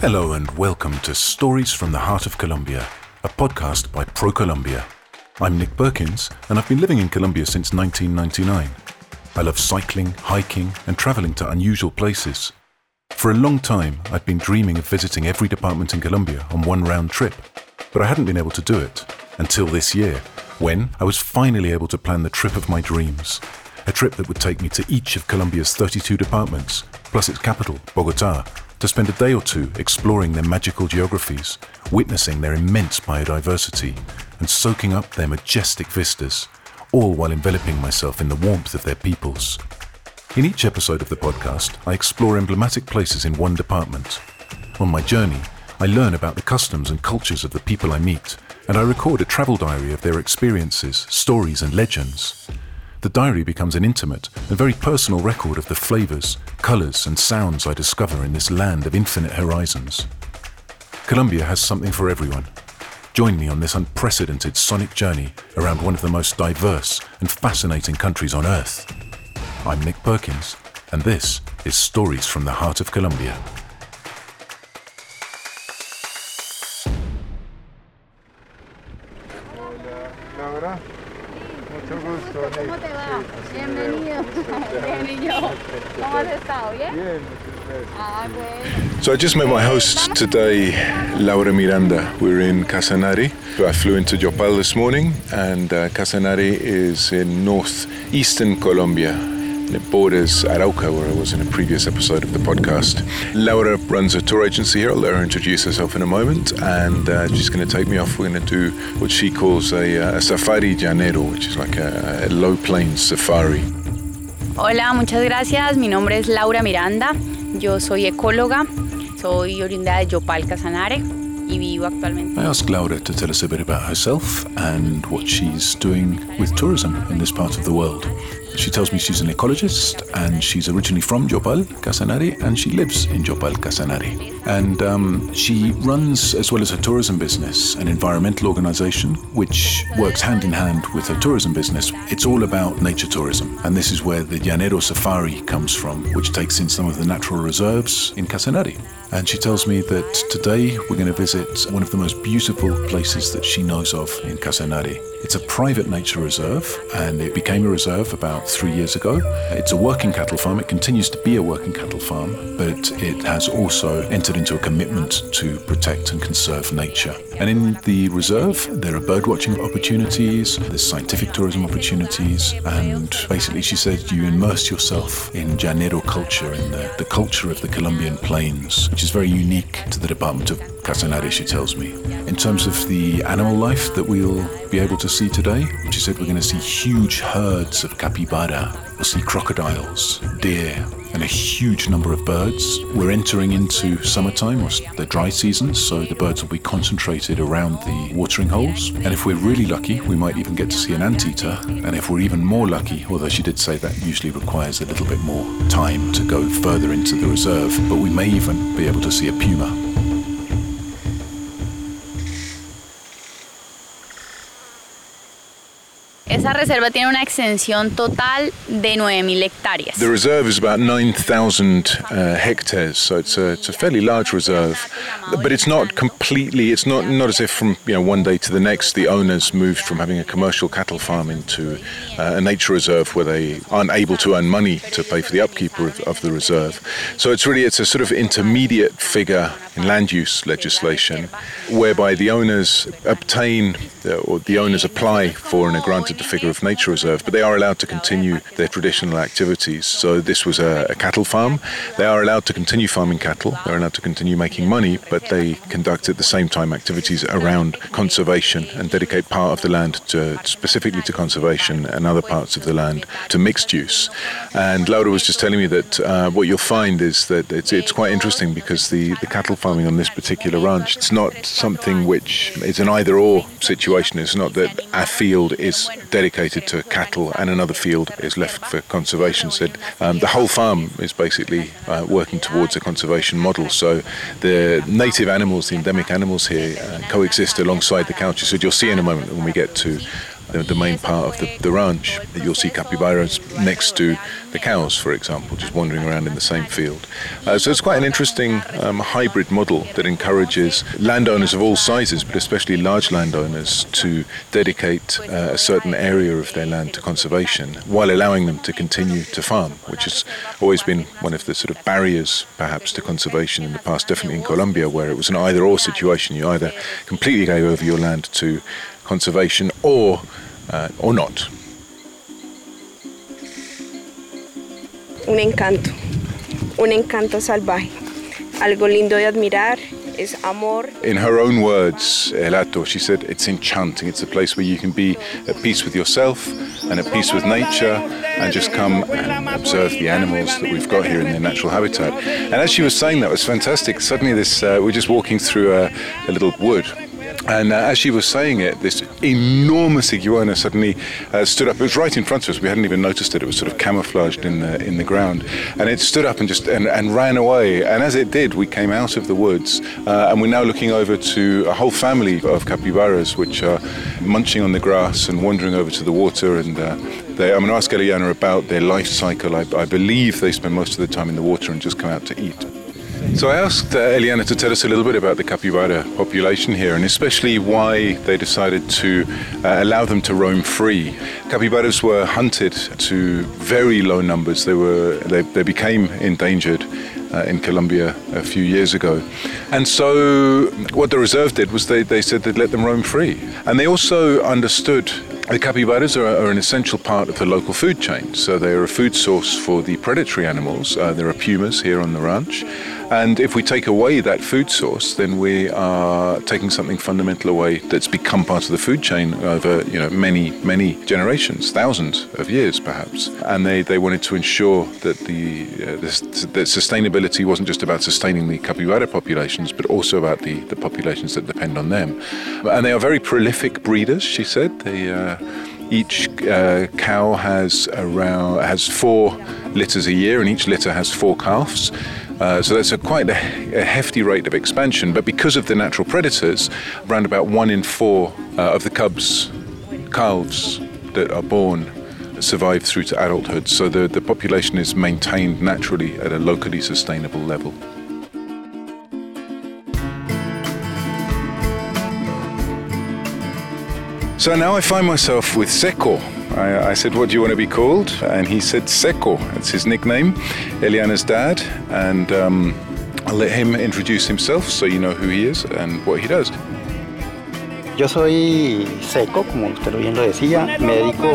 Hello and welcome to Stories from the Heart of Colombia, a podcast by ProColombia. I'm Nick Perkins and I've been living in Colombia since 1999. I love cycling, hiking and traveling to unusual places. For a long time I'd been dreaming of visiting every department in Colombia on one round trip, but I hadn't been able to do it until this year, when I was finally able to plan the trip of my dreams. A trip that would take me to each of Colombia's 32 departments, plus its capital, Bogota, to spend a day or two exploring their magical geographies, witnessing their immense biodiversity, and soaking up their majestic vistas, all while enveloping myself in the warmth of their peoples. In each episode of the podcast, I explore emblematic places in one department. On my journey, I learn about the customs and cultures of the people I meet, and I record a travel diary of their experiences, stories, and legends. The diary becomes an intimate and very personal record of the flavours, colours and sounds I discover in this land of infinite horizons. Colombia has something for everyone. Join me on this unprecedented sonic journey around one of the most diverse and fascinating countries on Earth. I'm Nick Perkins, and this is Stories from the Heart of Colombia. Laura, mucho gusto. ¿Cómo te va? Bienvenido. Bienvenido. ¿Cómo has estado? Bien. So I just met my host today, Laura Miranda. We're in Casanare. I flew into Jopal this morning, and Casanare is in northeastern Colombia. It borders Arauca, where I was in a previous episode of the podcast. Laura runs a tour agency here. I'll let her introduce herself in a moment, and she's going to take me off. We're going to do what she calls a safari Janero, which is like a low plains safari. Hola, muchas gracias. Mi nombre es Laura Miranda. Yo soy ecóloga. Soy oriunda de Yopal, Casanare, y vivo actualmente. I asked Laura to tell us a bit about herself and what she's doing with tourism in this part of the world. She tells me she's an ecologist and she's originally from Jopal, Casanare, and she lives in Jopal, Casanare. And she runs, as well as her tourism business, an environmental organization which works hand in hand with her tourism business. It's all about nature tourism, and this is where the Llanero Safari comes from, which takes in some of the natural reserves in Casanare. And she tells me that today we're going to visit one of the most beautiful places that she knows of in Casanare. It's a private nature reserve, and it became a reserve about 3 years ago. It's a working cattle farm. It continues to be a working cattle farm, but it has also entered into a commitment to protect and conserve nature. And in the reserve, there are birdwatching opportunities, there's scientific tourism opportunities, and basically she said you immerse yourself in Llanero culture, in the culture of the Colombian plains, which is very unique to the department of Casanare, she tells me. In terms of the animal life that we'll be able to see today, she said we're going to see huge herds of capybara, we'll see crocodiles, deer, and a huge number of birds. We're entering into summertime, or the dry season, so the birds will be concentrated around the watering holes. And if we're really lucky, we might even get to see an anteater. And if we're even more lucky, although she did say that usually requires a little bit more time to go further into the reserve, but we may even be able to see a puma. Esa reserva tiene una extensión total de 9,000 hectáreas. The reserve is about 9,000 hectares, so it's a fairly large reserve, but it's not completely, it's not as if from one day to the next the owners moved from having a commercial cattle farm into a nature reserve where they aren't able to earn money to pay for the upkeep of the reserve. So it's a sort of intermediate figure in land use legislation, whereby the owners apply for and are granted the figure of nature reserve, but they are allowed to continue their traditional activities. So this was a cattle farm. They are allowed to continue farming cattle. They're allowed to continue making money, but they conduct at the same time activities around conservation and dedicate part of the land specifically to conservation and other parts of the land to mixed use. And Laura was just telling me that what you'll find is that it's quite interesting because the cattle farming on this particular ranch, it's not something which is an either-or situation. It's not that a field is dedicated to cattle and another field is left for conservation. Said the whole farm is basically working towards a conservation model. So the native animals, the endemic animals here, coexist alongside the culture. So you'll see in a moment when we get to the main part of the ranch, that you'll see capybaras next to the cows, for example, just wandering around in the same field. So it's quite an interesting hybrid model that encourages landowners of all sizes, but especially large landowners, to dedicate a certain area of their land to conservation while allowing them to continue to farm, which has always been one of the sort of barriers, perhaps, to conservation in the past, definitely in Colombia, where it was an either-or situation. You either completely gave over your land to conservation or not. Un encanto salvaje, algo lindo de admirar, es amor. In her own words, El Hato, she said, it's enchanting. It's a place where you can be at peace with yourself and at peace with nature and just come and observe the animals that we've got here in their natural habitat. And as she was saying that, it was fantastic. Suddenly we're just walking through a little wood. And as she was saying it, this enormous iguana suddenly stood up. It was right in front of us. We hadn't even noticed it. It was sort of camouflaged in the ground. And it stood up and just and ran away. And as it did, we came out of the woods. And we're now looking over to a whole family of capybaras, which are munching on the grass and wandering over to the water. And I'm going to ask Eliana about their life cycle. I believe they spend most of the time in the water and just come out to eat. So I asked Eliana to tell us a little bit about the capybara population here, and especially why they decided to allow them to roam free. Capybaras were hunted to very low numbers. They became endangered in Colombia a few years ago. And so what the reserve did was they said they'd let them roam free. And they also understood the capybaras are an essential part of the local food chain, so they are a food source for the predatory animals. There are pumas here on the ranch, and if we take away that food source, then we are taking something fundamental away that's become part of the food chain over many generations, thousands of years perhaps. And they wanted to ensure that that sustainability wasn't just about sustaining the capybara populations, but also about the populations that depend on them. And they are very prolific breeders, she said. Each cow has 4 litters a year, and each litter has 4 calves. So that's quite a hefty rate of expansion. But because of the natural predators, around about 1 in 4 of the calves that are born survive through to adulthood. So the population is maintained naturally at a locally sustainable level. So now I find myself with Seco. I said, what do you want to be called? And he said Seco. It's his nickname, Eliana's dad. And I'll let him introduce himself so you know who he is and what he does. Yo soy Seco, como usted bien lo decía, médico.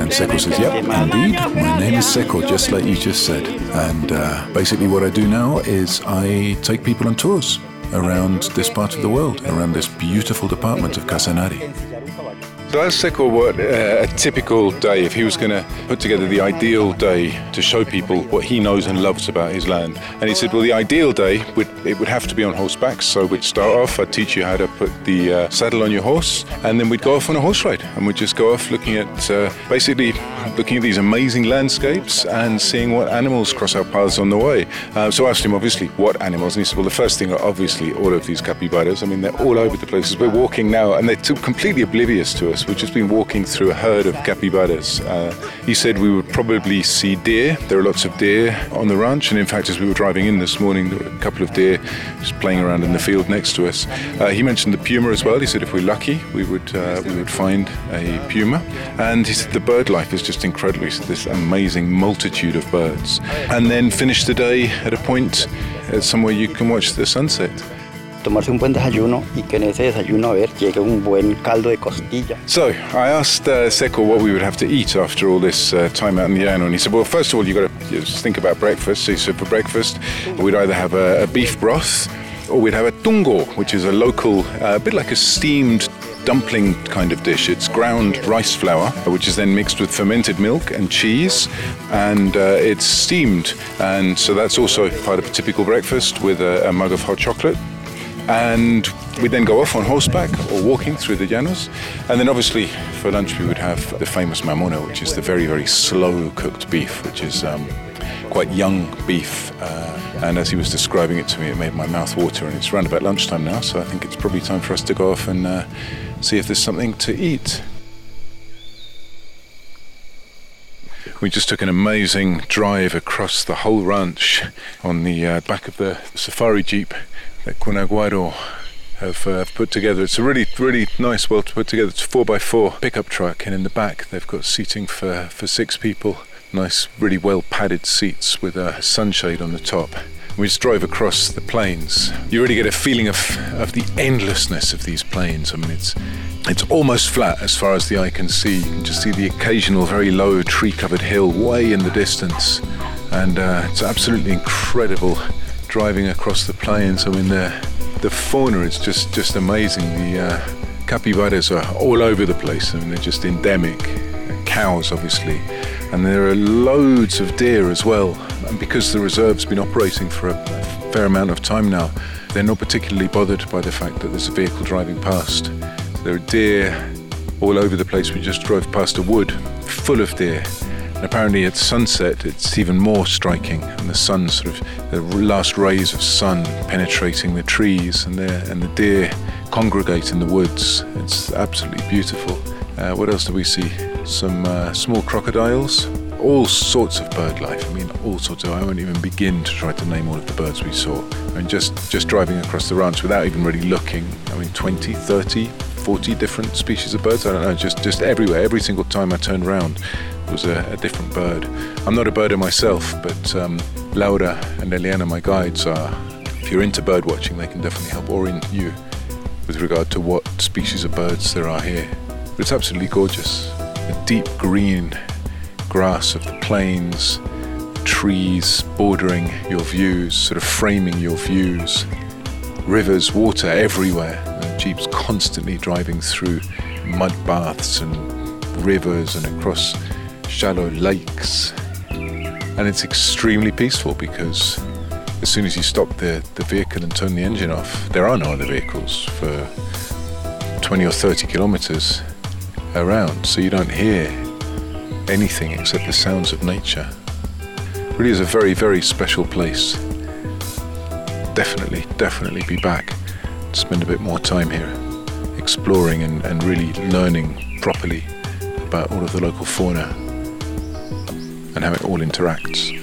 And Seco says, yep, indeed, my name is Seco, just like you just said. And basically what I do now is I take people on tours around this part of the world, around this beautiful department of Casanare. So I asked Seco what a typical day, if he was going to put together the ideal day to show people what he knows and loves about his land. And he said, well, the ideal day, it would have to be on horseback. So we'd start off, I'd teach you how to put the saddle on your horse, and then we'd go off on a horse ride. And we'd just go off looking at these amazing landscapes and seeing what animals cross our paths on the way. So I asked him, obviously, what animals? And he said, well, the first thing are obviously all of these capybaras. I mean, they're all over the places. We're walking now, and they're completely oblivious to us. We've just been walking through a herd of capybaras. He said we would probably see deer. There are lots of deer on the ranch, and in fact, as we were driving in this morning, there were a couple of deer just playing around in the field next to us. He mentioned the puma as well. He said if we're lucky, we would find a puma. And he said the bird life is just incredible. He said this amazing multitude of birds. And then finish the day at a point somewhere you can watch the sunset. So I asked Seco what we would have to eat after all this time out in the llano, and he said, well, first of all, you've got to think about breakfast. So he said for breakfast, we'd either have a beef broth, or we'd have a tungo, which is a local, a bit like a steamed dumpling kind of dish. It's ground rice flour, which is then mixed with fermented milk and cheese, and it's steamed. And so that's also part of a typical breakfast with a mug of hot chocolate. And we then go off on horseback or walking through the llanos. And then obviously for lunch we would have the famous mamona, which is the very, very slow cooked beef, which is quite young beef. And as he was describing it to me, it made my mouth water. And it's around about lunchtime now, so I think it's probably time for us to go off and see if there's something to eat. We just took an amazing drive across the whole ranch on the back of the safari jeep that Cunaguaro have put together. It's a really nice, well put together. It's a 4x4 pickup truck, and in the back they've got seating for 6 people. Nice, really well padded seats with a sunshade on the top. We just drive across the plains. You really get a feeling of the endlessness of these plains. I mean, it's almost flat as far as the eye can see. You can just see the occasional very low tree-covered hill way in the distance, and it's absolutely incredible driving across the plains. I mean, the fauna is just amazing. The capybaras are all over the place. I mean, they're just endemic. Cows, obviously, and there are loads of deer as well. And because the reserve's been operating for a fair amount of time now, they're not particularly bothered by the fact that there's a vehicle driving past. There are deer all over the place. We just drove past a wood full of deer, and apparently at sunset it's even more striking, and the sun the last rays of sun penetrating the trees, and the deer congregate in the woods. It's absolutely beautiful. What else do we see? Some small crocodiles, all sorts of bird life. I mean, all sorts of. I won't even begin to try to name all of the birds we saw. I mean, just driving across the ranch without even really looking. I mean, 20, 30, 40 different species of birds. I don't know, just everywhere. Every single time I turned around was a different bird. I'm not a birder myself, but Laura and Eliana, my guides, are. If you're into bird watching, they can definitely help orient you with regard to what species of birds there are here. But it's absolutely gorgeous. The deep green grass of the plains, trees bordering your views, sort of framing your views, rivers, water everywhere, and jeeps constantly driving through mud baths and rivers and across shallow lakes. And it's extremely peaceful because as soon as you stop the vehicle and turn the engine off, there are no other vehicles for 20 or 30 kilometers around, so you don't hear anything except the sounds of nature. It really is a very, very special place. Definitely be back. Spend a bit more time here exploring and really learning properly about all of the local fauna and how it all interacts.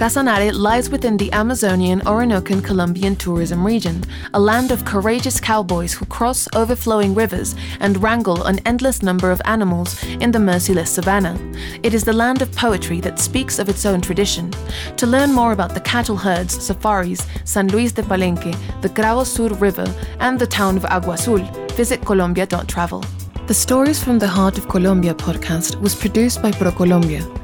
Casanare lies within the Amazonian, Orinocan, Colombian tourism region, a land of courageous cowboys who cross overflowing rivers and wrangle an endless number of animals in the merciless savanna. It is the land of poetry that speaks of its own tradition. To learn more about the cattle herds, safaris, San Luis de Palenque, the Cravo Sur River, and the town of Agua Azul, visit colombia.travel. The Stories from the Heart of Colombia podcast was produced by ProColombia.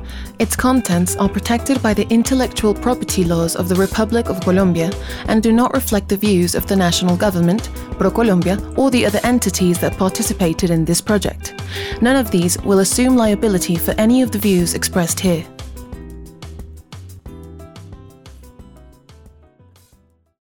Its contents are protected by the intellectual property laws of the Republic of Colombia and do not reflect the views of the national government, ProColombia, or the other entities that participated in this project. None of these will assume liability for any of the views expressed here.